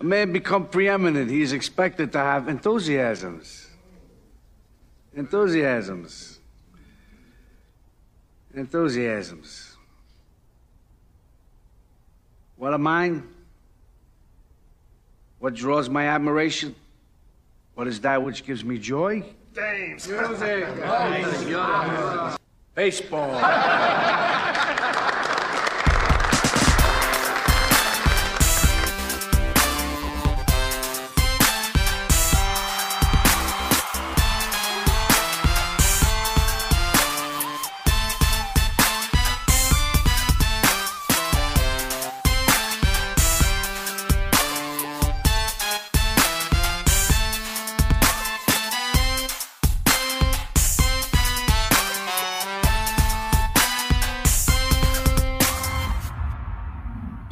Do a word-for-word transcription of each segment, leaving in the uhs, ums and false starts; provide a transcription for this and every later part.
A man become preeminent, he is expected to have enthusiasms. Enthusiasms. Enthusiasms. What are mine? What draws my admiration? What is that which gives me joy? Games. Music. Oh, baseball.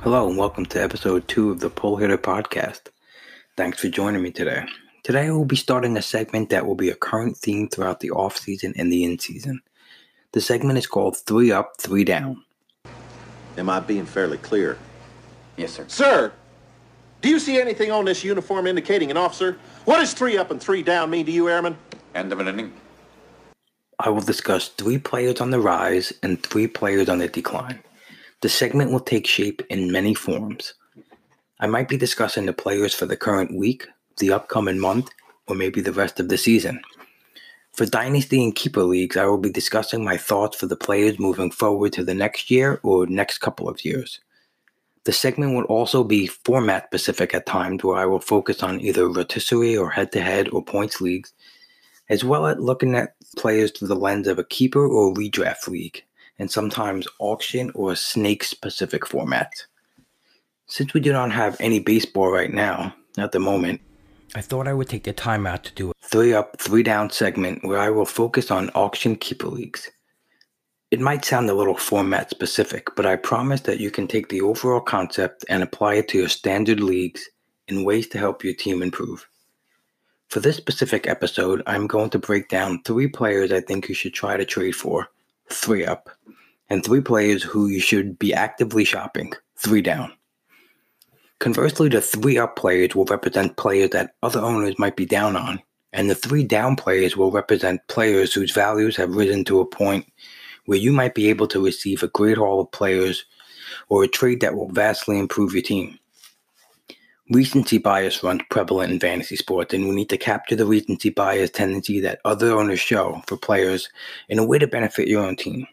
Hello and welcome to episode two of the Pull Hitter Podcast. Thanks for joining me today. Today we'll be starting a segment that will be a current theme throughout the off-season and the in-season. The segment is called Three Up, Three Down. Am I being fairly clear? Yes, sir. Sir, do you see anything on this uniform indicating an officer? What does three up and three down mean to you, Airman? End of an inning. I will discuss three players on the rise and three players on the decline. The segment will take shape in many forms. I might be discussing the players for the current week, the upcoming month, or maybe the rest of the season. For Dynasty and Keeper Leagues, I will be discussing my thoughts for the players moving forward to the next year or next couple of years. The segment will also be format-specific at times where I will focus on either rotisserie or head-to-head or points leagues, as well as looking at players through the lens of a keeper or redraft league, and sometimes auction or snake-specific formats. Since we do not have any baseball right now, at the moment, I thought I would take the time out to do a three-up, three-down segment where I will focus on auction keeper leagues. It might sound a little format-specific, but I promise that you can take the overall concept and apply it to your standard leagues in ways to help your team improve. For this specific episode, I'm going to break down three players I think you should try to trade for, three up, and three players who you should be actively shopping, three down. Conversely, the three up players will represent players that other owners might be down on, and the three down players will represent players whose values have risen to a point where you might be able to receive a great haul of players or a trade that will vastly improve your team. Recency bias runs prevalent in fantasy sports, and we need to capture the recency bias tendency that other owners show for players in a way to benefit your own team.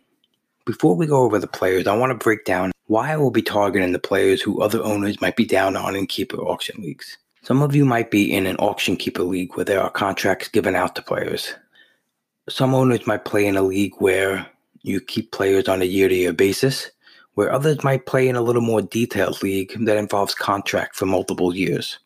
Before we go over the players, I want to break down why I will be targeting the players who other owners might be down on in keeper auction leagues. Some of you might be in an auction keeper league where there are contracts given out to players. Some owners might play in a league where you keep players on a year-to-year basis, where others might play in a little more detailed league that involves contract for multiple years.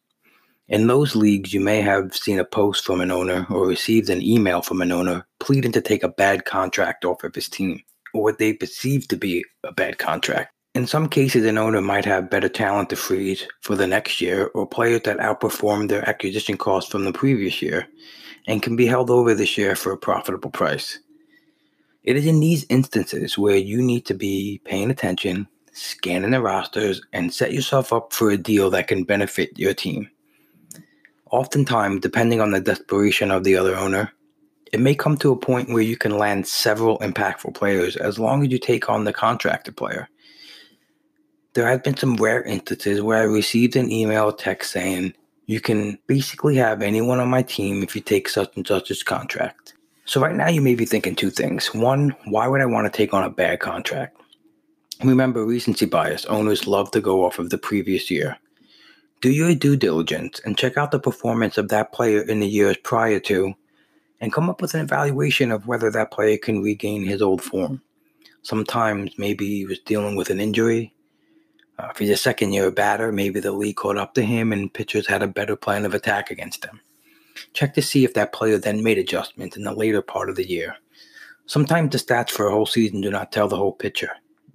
In those leagues, you may have seen a post from an owner or received an email from an owner pleading to take a bad contract off of his team, or what they perceive to be a bad contract. In some cases, an owner might have better talent to freeze for the next year, or players that outperform their acquisition costs from the previous year and can be held over this year for a profitable price. It is in these instances where you need to be paying attention, scanning the rosters, and set yourself up for a deal that can benefit your team. Oftentimes, depending on the desperation of the other owner, it may come to a point where you can land several impactful players as long as you take on the contracted player. There have been some rare instances where I received an email or text saying, "You can basically have anyone on my team if you take such and such's contract." So right now you may be thinking two things. One, why would I want to take on a bad contract? Remember, recency bias. Owners love to go off of the previous year. Do your due diligence and check out the performance of that player in the years prior to, and come up with an evaluation of whether that player can regain his old form. Sometimes maybe he was dealing with an injury. Uh, if he's a second-year batter, maybe the league caught up to him and pitchers had a better plan of attack against him. Check to see if that player then made adjustments in the later part of the year. Sometimes the stats for a whole season do not tell the whole picture.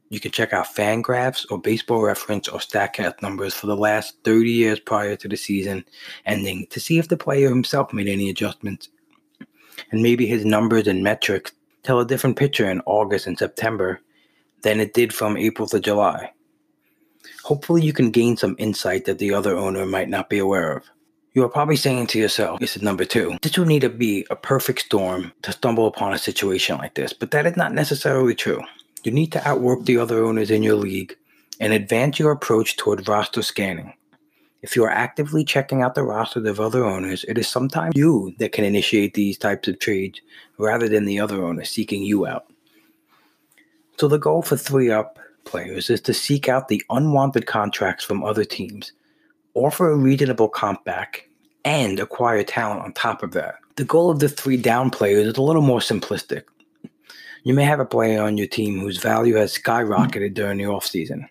You can check out Fangraphs or Baseball Reference or Statcast numbers for the last thirty years prior to the season ending to see if the player himself made any adjustments. And maybe his numbers and metrics tell a different picture in August and September than it did from April to July. Hopefully you can gain some insight that the other owner might not be aware of. You are probably saying to yourself, this is number two, this would need to be a perfect storm to stumble upon a situation like this, but that is not necessarily true. You need to outwork the other owners in your league and advance your approach toward roster scanning. If you are actively checking out the rosters of other owners, it is sometimes you that can initiate these types of trades rather than the other owner seeking you out. So the goal for three-up players is to seek out the unwanted contracts from other teams, offer a reasonable comp back, and acquire talent on top of that. The goal of the three down players is a little more simplistic. You may have a player on your team whose value has skyrocketed during the offseason.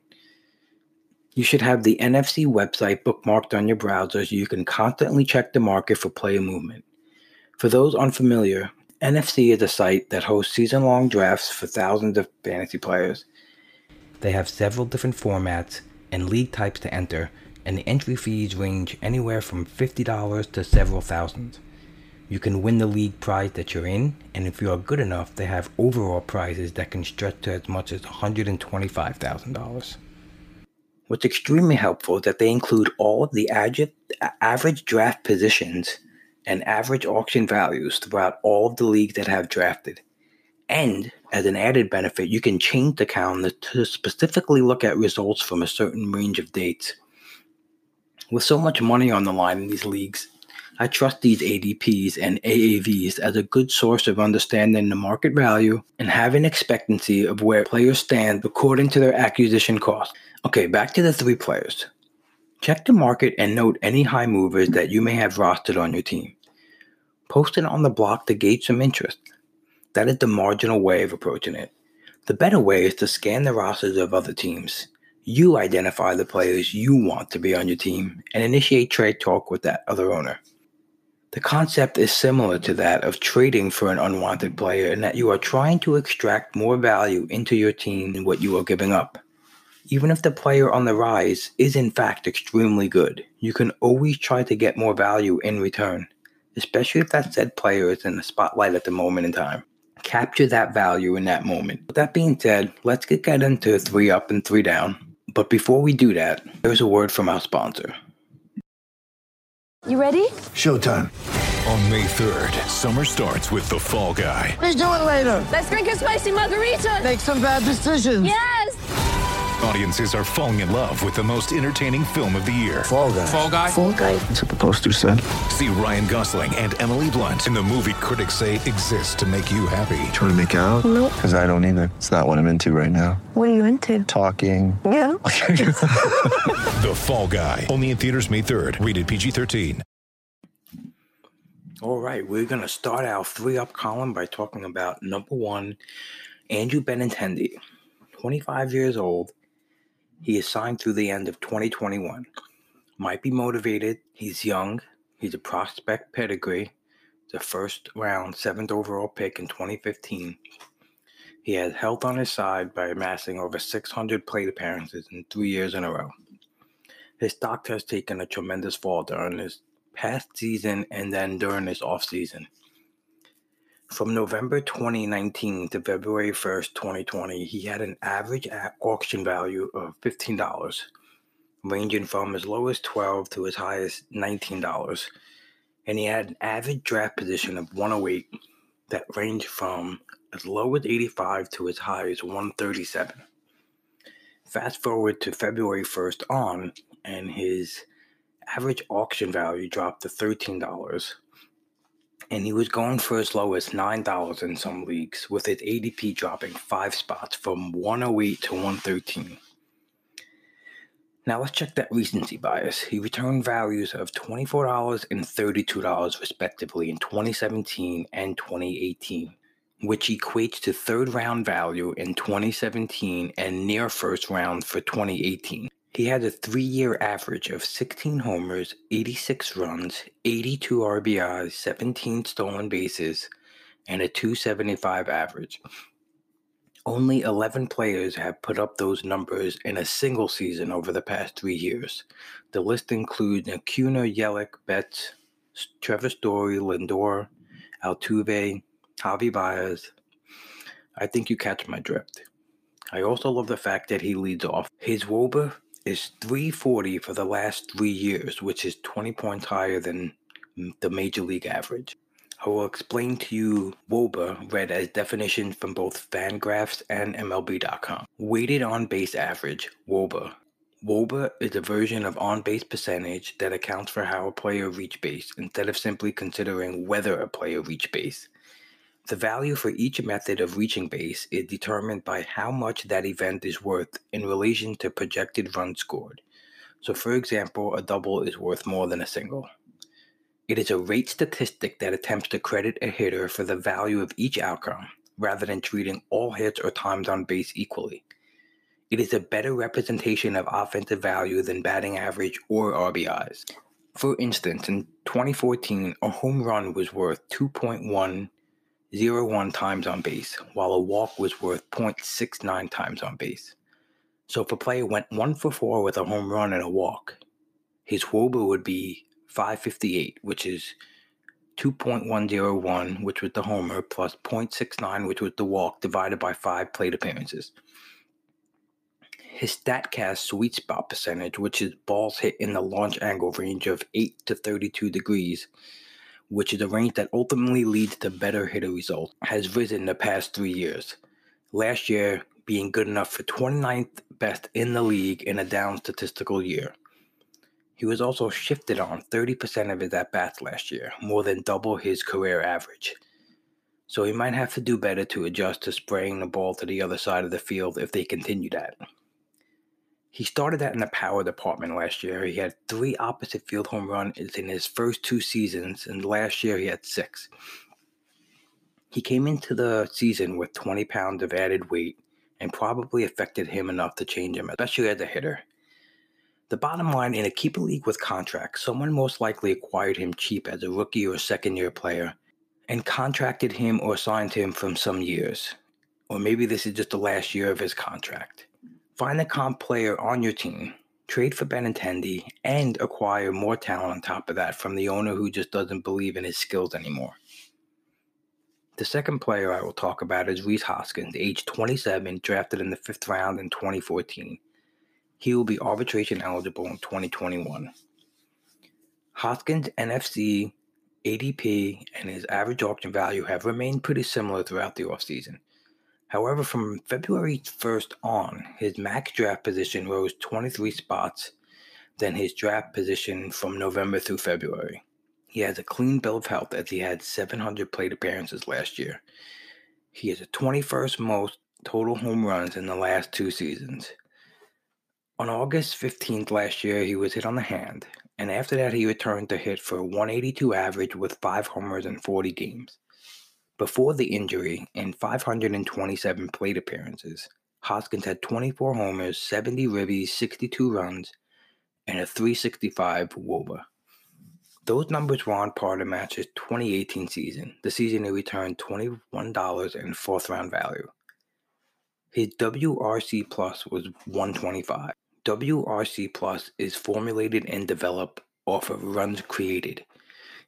You should have the N F C website bookmarked on your browser so you can constantly check the market for player movement. For those unfamiliar, N F C is a site that hosts season-long drafts for thousands of fantasy players. They have several different formats and league types to enter, and the entry fees range anywhere from fifty dollars to several thousand. You can win the league prize that you're in, and if you are good enough, they have overall prizes that can stretch to as much as one hundred twenty-five thousand dollars. What's extremely helpful is that they include all of the average draft positions and average auction values throughout all of the leagues that have drafted. And, as an added benefit, you can change the calendar to specifically look at results from a certain range of dates. With so much money on the line in these leagues, I trust these A D Ps and A A Vs as a good source of understanding the market value and having expectancy of where players stand according to their acquisition cost. Okay, back to the three players. Check the market and note any high movers that you may have rostered on your team. Post it on the block to gauge some interest. That is the marginal way of approaching it. The better way is to scan the rosters of other teams. You identify the players you want to be on your team and initiate trade talk with that other owner. The concept is similar to that of trading for an unwanted player in that you are trying to extract more value into your team than what you are giving up. Even if the player on the rise is in fact extremely good, you can always try to get more value in return, especially if that said player is in the spotlight at the moment in time. Capture that value in that moment. With that being said, let's get into three up and three down. But before we do that, there's a word from our sponsor. You ready? Showtime. On May third, summer starts with The Fall Guy. What are you doing later? Let's drink a spicy margarita. Make some bad decisions. Yes! Audiences are falling in love with the most entertaining film of the year. Fall Guy. Fall Guy. Fall Guy. That's what the poster said. See Ryan Gosling and Emily Blunt in the movie critics say exists to make you happy. Trying to make it out? Nope. Because I don't either. It's not what I'm into right now. What are you into? Talking. Yeah. The Fall Guy. Only in theaters May third. Rated P G thirteen. All right, we're going to start our three-up column by talking about number one, Andrew Benintendi, twenty-five years old. He is signed through the end of twenty twenty-one. Might be motivated. He's young. He's a prospect pedigree. The first round, seventh overall pick in twenty fifteen. He has health on his side by amassing over six hundred plate appearances in three years in a row. His stock has taken a tremendous fall during his past season and then during his offseason. From November twenty nineteen to February first, twenty twenty, he had an average auction value of fifteen dollars, ranging from as low as twelve dollars to as high as nineteen dollars, and he had an average draft position of one oh eight that ranged from as low as eighty-five dollars to as high as one hundred thirty-seven dollars. Fast forward to February first on, and his average auction value dropped to thirteen dollars. And he was going for as low as nine dollars in some leagues, with his A D P dropping five spots from one oh eight to one thirteen. Now let's check that recency bias. He returned values of twenty-four dollars and thirty-two dollars respectively in twenty seventeen and twenty eighteen, which equates to third round value in twenty seventeen and near first round for twenty eighteen. He had a three-year average of sixteen homers, eighty-six runs, eighty-two R B Is, seventeen stolen bases, and a two seventy-five average. Only eleven players have put up those numbers in a single season over the past three years. The list includes Acuña, Yelich, Betts, Trevor Story, Lindor, Altuve, Javi Baez. I think you catch my drift. I also love the fact that he leads off. His wOBA is three forty for the last three years, which is twenty points higher than the major league average. I will explain to you wOBA, read as definitions from both Fangraphs and M L B dot com. Weighted on-base average, wOBA. wOBA is a version of on-base percentage that accounts for how a player reached base, instead of simply considering whether a player reached base. The value for each method of reaching base is determined by how much that event is worth in relation to projected runs scored. So for example, a double is worth more than a single. It is a rate statistic that attempts to credit a hitter for the value of each outcome, rather than treating all hits or times on base equally. It is a better representation of offensive value than batting average or R B Is. For instance, in twenty fourteen, a home run was worth two point one oh one times on base, while a walk was worth zero point six nine times on base. So if a player went one for four with a home run and a walk, his wOBA would be five fifty-eight, which is two point one oh one, which was the homer, plus zero point six nine, which was the walk, divided by five plate appearances. His Statcast sweet spot percentage, which is balls hit in the launch angle range of eight to thirty-two degrees, which is a range that ultimately leads to better hitter results, has risen the past three years. Last year being good enough for twenty-ninth best in the league in a down statistical year. He was also shifted on thirty percent of his at-bats last year, more than double his career average. So he might have to do better to adjust to spraying the ball to the other side of the field if they continue that. He started that in the power department last year. He had three opposite field home runs in his first two seasons, and last year he had six. He came into the season with twenty pounds of added weight and probably affected him enough to change him, especially as a hitter. The bottom line, in a keeper league with contracts, someone most likely acquired him cheap as a rookie or second-year player and contracted him or signed him from some years. Or maybe this is just the last year of his contract. Find a comp player on your team, trade for Benintendi, and acquire more talent on top of that from the owner who just doesn't believe in his skills anymore. The second player I will talk about is Rhys Hoskins, age twenty-seven, drafted in the fifth round in twenty fourteen. He will be arbitration eligible in twenty twenty-one. Hoskins' N F C, A D P, and his average auction value have remained pretty similar throughout the offseason. However, from February first on, his max draft position rose twenty-three spots than his draft position from November through February. He has a clean bill of health as he had seven hundred plate appearances last year. He has the twenty-first most total home runs in the last two seasons. On August fifteenth last year, he was hit on the hand, and after that he returned to hit for a one eighty-two average with five homers in forty games. Before the injury, in five hundred twenty-seven plate appearances, Hoskins had twenty-four homers, seventy ribbies, sixty-two runs, and a three sixty-five wOBA. Those numbers were on par to match his twenty eighteen season, the season he returned twenty-one dollars in fourth-round value. His W R C Plus was one twenty-five. W R C Plus is formulated and developed off of runs created.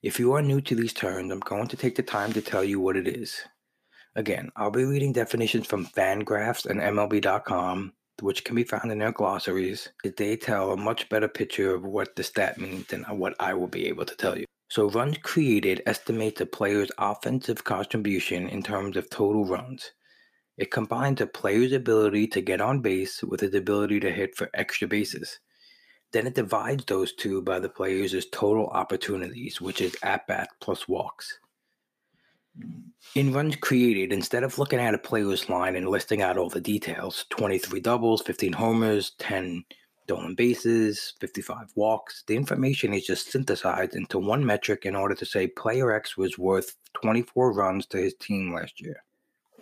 If you are new to these terms, I'm going to take the time to tell you what it is. Again, I'll be reading definitions from Fangraphs and M L B dot com, which can be found in their glossaries. They tell a much better picture of what the stat means than what I will be able to tell you. So runs created estimates a player's offensive contribution in terms of total runs. It combines a player's ability to get on base with his ability to hit for extra bases. Then it divides those two by the player's total opportunities, which is at-bat plus walks. In runs created, instead of looking at a player's line and listing out all the details, twenty-three doubles, fifteen homers, ten stolen bases, fifty-five walks, the information is just synthesized into one metric in order to say player X was worth twenty-four runs to his team last year.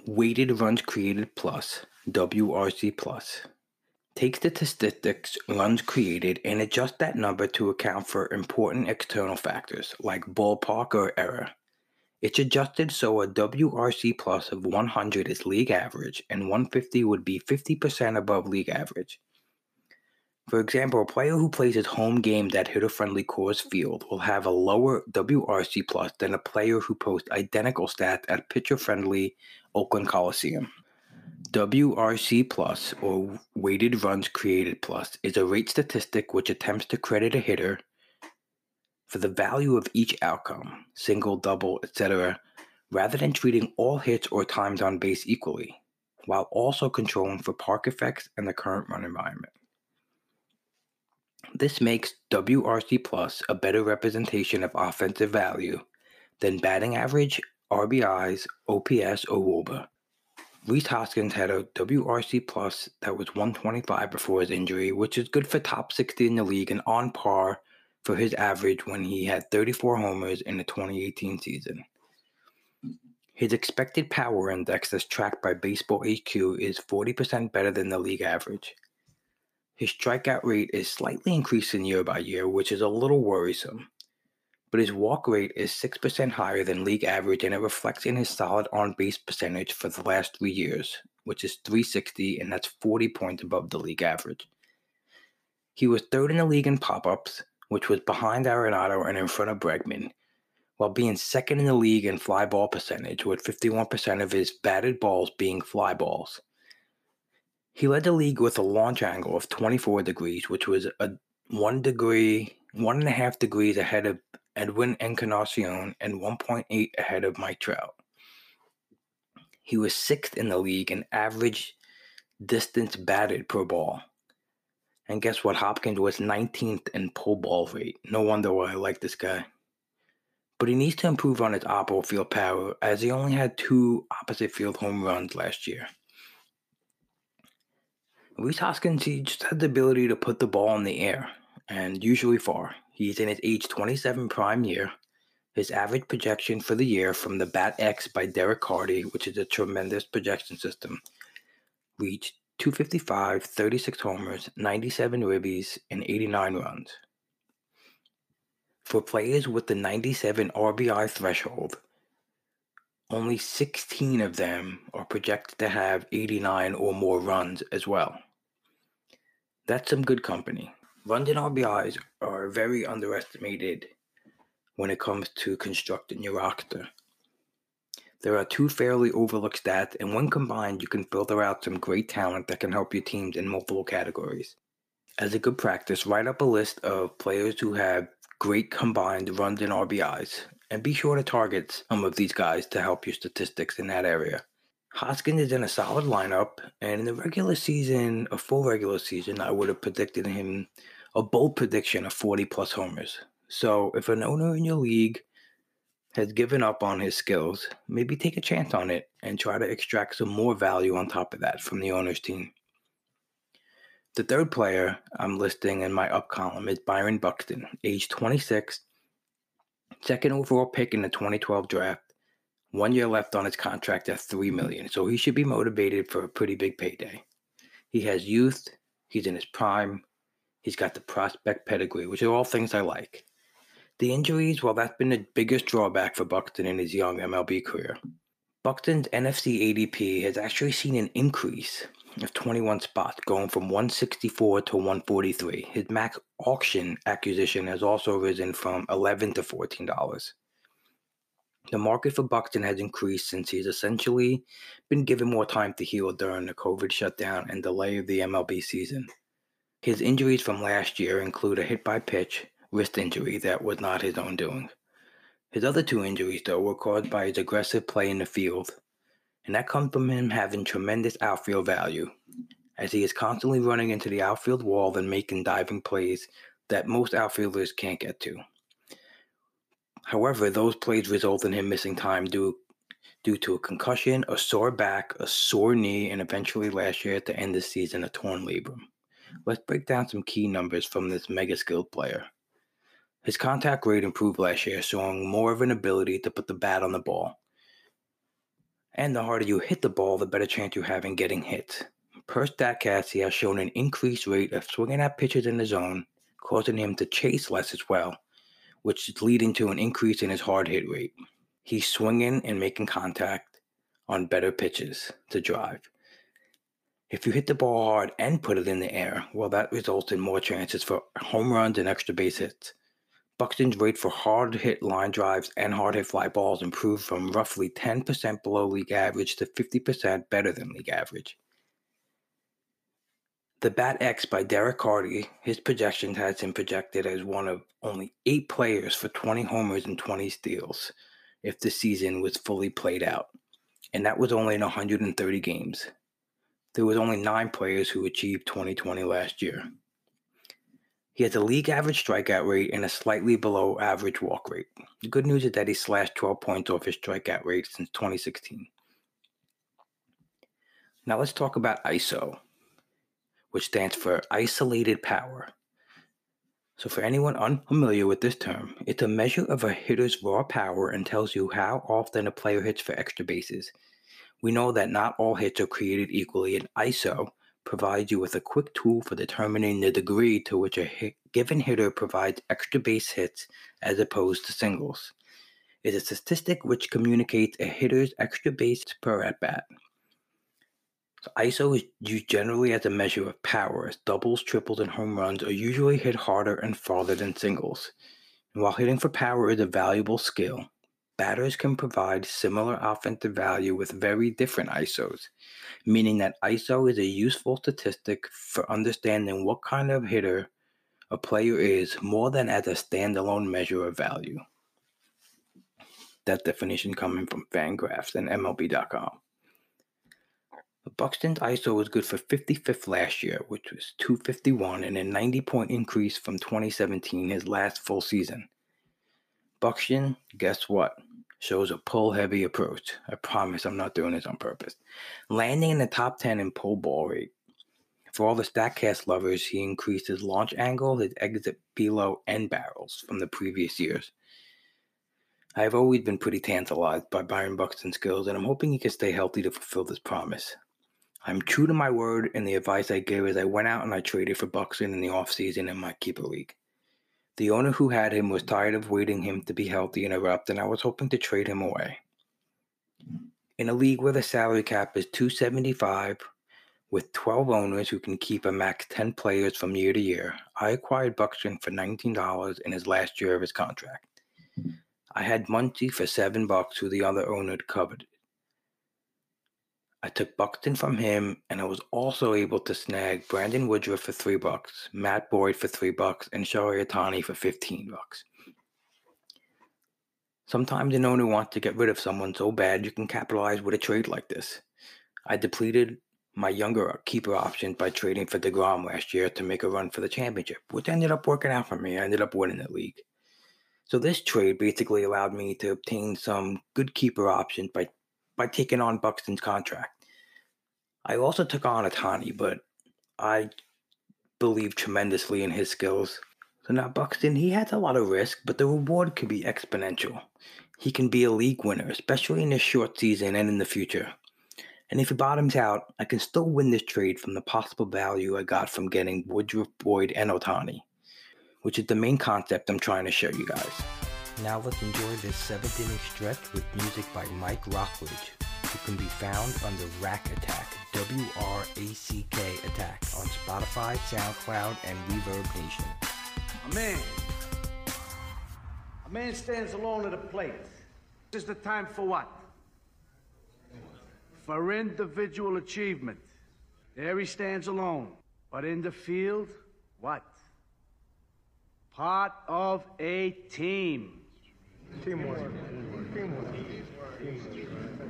Weighted runs created plus, W R C plus. Take the statistics runs created and adjust that number to account for important external factors like ballpark or error. It's adjusted so a W R C plus of one hundred is league average and one fifty would be fifty percent above league average. For example, a player who plays his home games at hitter-friendly Coors Field will have a lower W R C plus than a player who posts identical stats at pitcher-friendly Oakland Coliseum. W R C Plus, or Weighted Runs Created Plus, is a rate statistic which attempts to credit a hitter for the value of each outcome, single, double, et cetera, rather than treating all hits or times on base equally, while also controlling for park effects and the current run environment. This makes W R C Plus a better representation of offensive value than batting average, R B Is, O P S, or wOBA. Rhys Hoskins had a W R C Plus that was one twenty-five before his injury, which is good for top sixty in the league and on par for his average when he had thirty-four homers in the twenty eighteen season. His expected power index, as tracked by Baseball H Q, is forty percent better than the league average. His strikeout rate is slightly increasing year by year, which is a little worrisome, but his walk rate is six percent higher than league average, and it reflects in his solid on-base percentage for the last three years, which is three sixty, and that's forty points above the league average. He was third in the league in pop-ups, which was behind Arenado and in front of Bregman, while being second in the league in fly ball percentage, with fifty-one percent of his batted balls being fly balls. He led the league with a launch angle of twenty-four degrees, which was a one degree, one and a half degrees ahead of Edwin Encarnacion and one point eight ahead of Mike Trout. He was sixth in the league in average distance batted per ball. And guess what? Hopkins was nineteenth in pull ball rate. No wonder why I like this guy. But he needs to improve on his oppo field power, as he only had two opposite field home runs last year. Rhys Hoskins, he just had the ability to put the ball in the air, and usually far. He's in his age twenty-seven prime year. His average projection for the year from the Bat-X by Derek Hardy, which is a tremendous projection system, reached two fifty-five, thirty-six homers, ninety-seven ribbies, and eighty-nine runs. For players with the ninety-seven R B I threshold, only sixteen of them are projected to have eighty-nine or more runs as well. That's some good company. Runs and R B Is are very underestimated when it comes to constructing your roster. There are two fairly overlooked stats, and when combined, you can filter out some great talent that can help your teams in multiple categories. As a good practice, write up a list of players who have great combined runs and R B Is, and be sure to target some of these guys to help your statistics in that area. Hoskins is in a solid lineup, and in the regular season, a full regular season, I would have predicted him a bold prediction of forty-plus homers. So if an owner in your league has given up on his skills, maybe take a chance on it and try to extract some more value on top of that from the owner's team. The third player I'm listing in my up column is Byron Buxton, age twenty-six, second overall pick in the twenty twelve draft. One year left on his contract at three million dollars, so he should be motivated for a pretty big payday. He has youth, he's in his prime, he's got the prospect pedigree, which are all things I like. The injuries, well, that's been the biggest drawback for Buxton in his young M L B career. Buxton's N F C A D P has actually seen an increase of twenty-one spots, going from one sixty-four to one forty-three. His max auction acquisition has also risen from eleven dollars to fourteen dollars. The market for Buxton has increased since he's essentially been given more time to heal during the COVID shutdown and delay of the M L B season. His injuries from last year include a hit-by-pitch wrist injury that was not his own doing. His other two injuries, though, were caused by his aggressive play in the field, and that comes from him having tremendous outfield value, as he is constantly running into the outfield wall and making diving plays that most outfielders can't get to. However, those plays result in him missing time due, due to a concussion, a sore back, a sore knee, and eventually last year at the end of the season, a torn labrum. Let's break down some key numbers from this mega-skilled player. His contact rate improved last year, showing more of an ability to put the bat on the ball. And the harder you hit the ball, the better chance you have in getting hit. Per Statcast, he has shown an increased rate of swinging at pitches in the zone, causing him to chase less as well, which is leading to an increase in his hard hit rate. He's swinging and making contact on better pitches to drive. If you hit the ball hard and put it in the air, well, that results in more chances for home runs and extra base hits. Buxton's rate for hard-hit line drives and hard-hit fly balls improved from roughly ten percent below league average to fifty percent better than league average. The Bat-X by Derek Hardy, his projection has him projected as one of only eight players for twenty homers and twenty steals if the season was fully played out, and that was only in one hundred thirty games. There was only nine players who achieved twenty twenty last year. He has a league average strikeout rate and a slightly below average walk rate. The good news is that he slashed twelve points off his strikeout rate since twenty sixteen. Now let's talk about I S O, which stands for isolated power. So for anyone unfamiliar with this term, it's a measure of a hitter's raw power and tells you how often a player hits for extra bases. We know that not all hits are created equally, and I S O provides you with a quick tool for determining the degree to which a hit, given hitter provides extra base hits as opposed to singles. It's a statistic which communicates a hitter's extra base per at-bat. So I S O is used generally as a measure of power, as doubles, triples, and home runs are usually hit harder and farther than singles. And while hitting for power is a valuable skill, batters can provide similar offensive value with very different I S Os, meaning that I S O is a useful statistic for understanding what kind of hitter a player is more than as a standalone measure of value. That definition coming from Fangraphs and M L B dot com. Buxton's I S O was good for fifty-fifth last year, which was two fifty-one, and a ninety-point increase from twenty seventeen, his last full season. Buxton, guess what? Shows a pull-heavy approach. I promise I'm not doing this on purpose. Landing in the top ten in pull ball rate. For all the Statcast lovers, he increased his launch angle, his exit below, and barrels from the previous years. I've always been pretty tantalized by Byron Buxton's skills, and I'm hoping he can stay healthy to fulfill this promise. I'm true to my word, and the advice I gave is I went out and I traded for Buxton in the offseason in my keeper league. The owner who had him was tired of waiting him to be healthy and erupt, and I was hoping to trade him away. In a league where the salary cap is two seventy-five, with twelve owners who can keep a max ten players from year to year, I acquired Buxton for nineteen dollars in his last year of his contract. I had Muncy for seven bucks, who the other owner coveted. I took Buxton from him, and I was also able to snag Brandon Woodruff for three bucks, Matt Boyd for three bucks, and Shohei Ohtani for fifteen bucks. Sometimes an owner wants to get rid of someone so bad you can capitalize with a trade like this. I depleted my younger keeper option by trading for DeGrom last year to make a run for the championship, which ended up working out for me. I ended up winning the league. So this trade basically allowed me to obtain some good keeper options by by taking on Buxton's contract. I also took on Ohtani, but I believe tremendously in his skills. So now Buxton, he has a lot of risk, but the reward could be exponential. He can be a league winner, especially in this short season and in the future. And if he bottoms out, I can still win this trade from the possible value I got from getting Woodruff, Boyd, and Ohtani, which is the main concept I'm trying to show you guys. Now let's enjoy this seventh inning stretch with music by Mike Rockledge, who can be found under Rack Attack, W R A C K Attack, on Spotify, SoundCloud, and Reverb Nation. A man. A man stands alone at a plate. This is the time for what? For individual achievement. There he stands alone. But in the field, what? Part of a team. Teamwork. Teamwork. Teamwork.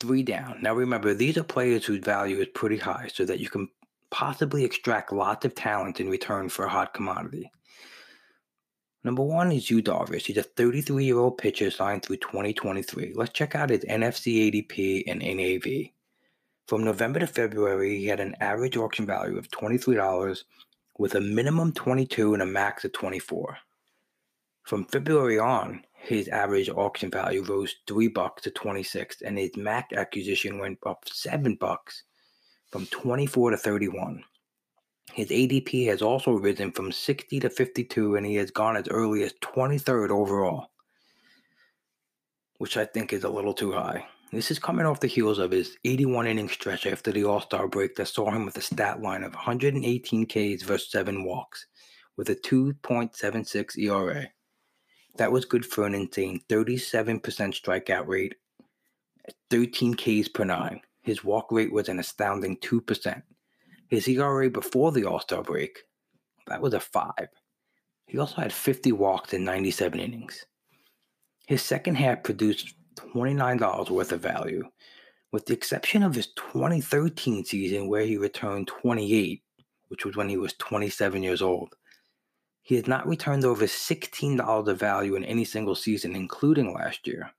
Three down. Now remember, these are players whose value is pretty high, so that you can possibly extract lots of talent in return for a hot commodity. Number one is Yu Darvish. He's a thirty-three-year-old pitcher signed through twenty twenty-three. Let's check out his N F C A D P and N A V. From November to February, he had an average auction value of twenty-three dollars, with a minimum twenty-two and a max of twenty-four. From February on, his average auction value rose three bucks to twenty-six, and his max acquisition went up seven bucks from twenty-four to thirty-one. His A D P has also risen from sixty to fifty-two, and he has gone as early as twenty-third overall, which I think is a little too high. This is coming off the heels of his eighty-one inning stretch after the All-Star break that saw him with a stat line of one hundred eighteen Ks versus seven walks, with a two point seven six E R A. That was good for an insane thirty-seven percent strikeout rate at thirteen Ks per nine. His walk rate was an astounding two percent. His E R A before the All-Star break, that was a five. He also had fifty walks in ninety-seven innings. His second half produced twenty-nine dollars worth of value, with the exception of his twenty thirteen season where he returned twenty-eight, which was when he was twenty-seven years old. He has not returned over sixteen dollars of value in any single season, including last year.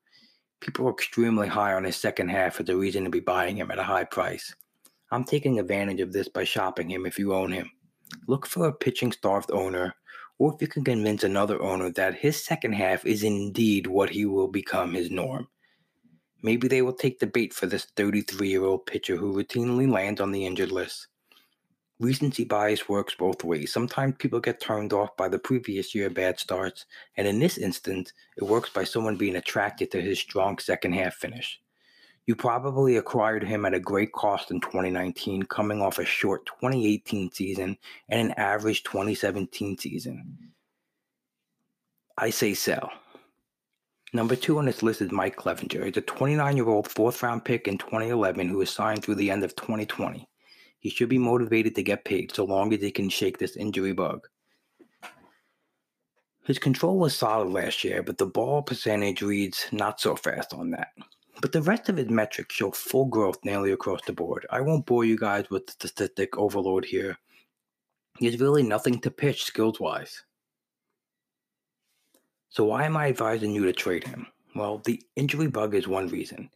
People are extremely high on his second half as a reason to be buying him at a high price. I'm taking advantage of this by shopping him if you own him. Look for a pitching-starved owner, or if you can convince another owner that his second half is indeed what he will become his norm. Maybe they will take the bait for this thirty-three-year-old pitcher who routinely lands on the injured list. Recency bias works both ways. Sometimes people get turned off by the previous year bad starts, and in this instance, it works by someone being attracted to his strong second half finish. You probably acquired him at a great cost in twenty nineteen, coming off a short twenty eighteen season and an average twenty seventeen season. I say sell. Number two on this list is Mike Clevenger. He's a twenty-nine-year-old fourth-round pick in twenty eleven who is signed through the end of twenty twenty. He should be motivated to get paid so long as he can shake this injury bug. His control was solid last year, but the ball percentage reads not so fast on that. But the rest of his metrics show full growth nearly across the board. I won't bore you guys with the statistic overload here. There's really nothing to pitch skills-wise. So why am I advising you to trade him? Well, the injury bug is one reason.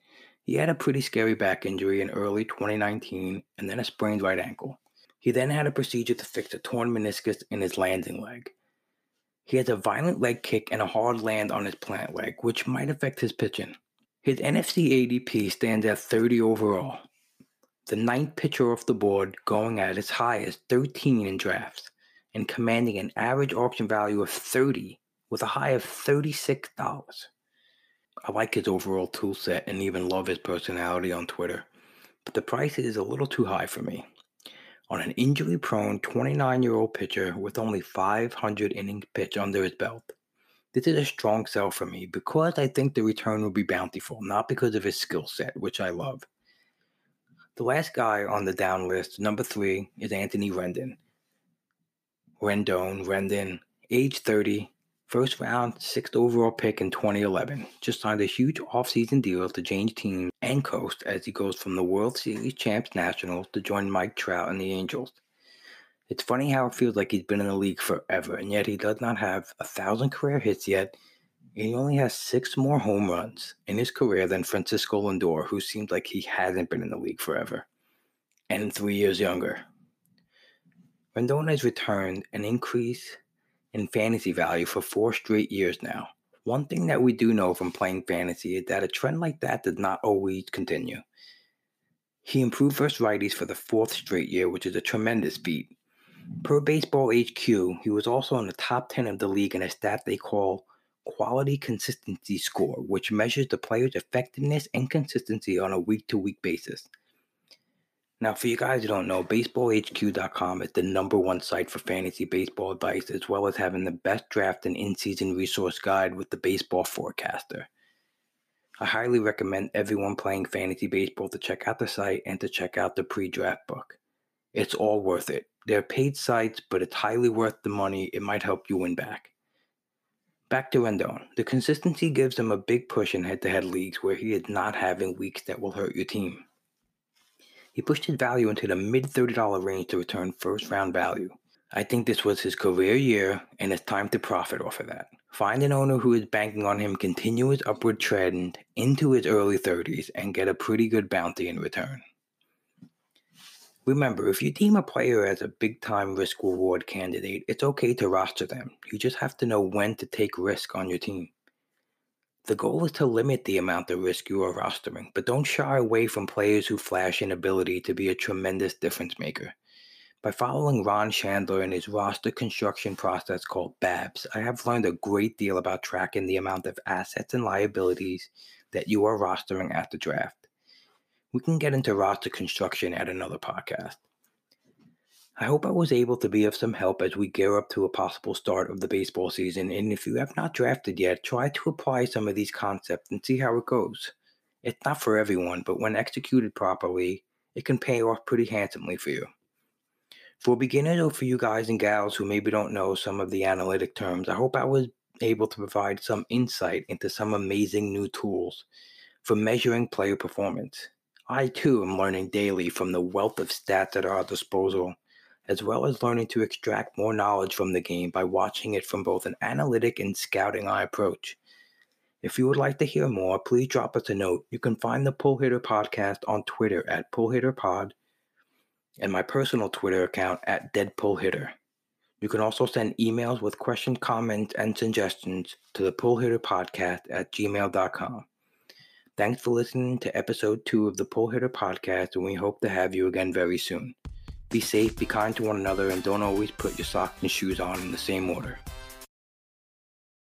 He had a pretty scary back injury in early twenty nineteen and then a sprained right ankle. He then had a procedure to fix a torn meniscus in his landing leg. He has a violent leg kick and a hard land on his plant leg, which might affect his pitching. His N F C A D P stands at thirty overall, the ninth pitcher off the board, going at as high as thirteen in drafts and commanding an average auction value of thirty with a high of thirty-six dollars. I like his overall tool set and even love his personality on Twitter, but the price is a little too high for me. On an injury-prone twenty-nine-year-old pitcher with only five hundred innings pitch under his belt, this is a strong sell for me because I think the return will be bountiful, not because of his skill set, which I love. The last guy on the down list, number three, is Anthony Rendon. Rendon, Rendon, age thirty, first round, sixth overall pick in twenty eleven. Just signed a huge offseason deal to change teams and coast as he goes from the World Series champs Nationals to join Mike Trout and the Angels. It's funny how it feels like he's been in the league forever, and yet he does not have a thousand career hits yet, and he only has six more home runs in his career than Francisco Lindor, who seems like he hasn't been in the league forever, and three years younger. Rendon has returned an increase in fantasy value for four straight years now. One thing that we do know from playing fantasy is that a trend like that does not always continue. He improved versus righties for the fourth straight year, which is a tremendous feat. Per Baseball H Q, he was also in the top ten of the league in a stat they call quality consistency score, which measures the player's effectiveness and consistency on a week-to-week basis. Now, for you guys who don't know, baseball h q dot com is the number one site for fantasy baseball advice, as well as having the best draft and in-season resource guide with the baseball forecaster. I highly recommend everyone playing fantasy baseball to check out the site and to check out the pre-draft book. It's all worth it. They're paid sites, but it's highly worth the money. It might help you win back. Back to Rendon. The consistency gives him a big push in head-to-head leagues where he is not having weeks that will hurt your team. He pushed his value into the mid-thirty dollars range to return first-round value. I think this was his career year, and it's time to profit off of that. Find an owner who is banking on him continue his upward trend into his early thirties and get a pretty good bounty in return. Remember, if you deem a player as a big-time risk-reward candidate, it's okay to roster them. You just have to know when to take risk on your team. The goal is to limit the amount of risk you are rostering, but don't shy away from players who flash an ability to be a tremendous difference maker. By following Ron Chandler and his roster construction process called BABS, I have learned a great deal about tracking the amount of assets and liabilities that you are rostering at the draft. We can get into roster construction at another podcast. I hope I was able to be of some help as we gear up to a possible start of the baseball season, and if you have not drafted yet, try to apply some of these concepts and see how it goes. It's not for everyone, but when executed properly, it can pay off pretty handsomely for you. For beginners or for you guys and gals who maybe don't know some of the analytic terms, I hope I was able to provide some insight into some amazing new tools for measuring player performance. I too am learning daily from the wealth of stats at our disposal, as well as learning to extract more knowledge from the game by watching it from both an analytic and scouting eye approach. If you would like to hear more, please drop us a note. You can find the Pull Hitter Podcast on Twitter at Pull Hitter Pod and my personal Twitter account at Dead Pull Hitter. You can also send emails with questions, comments, and suggestions to the Pull Hitter Podcast at gmail dot com. Thanks for listening to episode two of the Pull Hitter Podcast, and we hope to have you again very soon. Be safe, be kind to one another, and don't always put your socks and shoes on in the same order.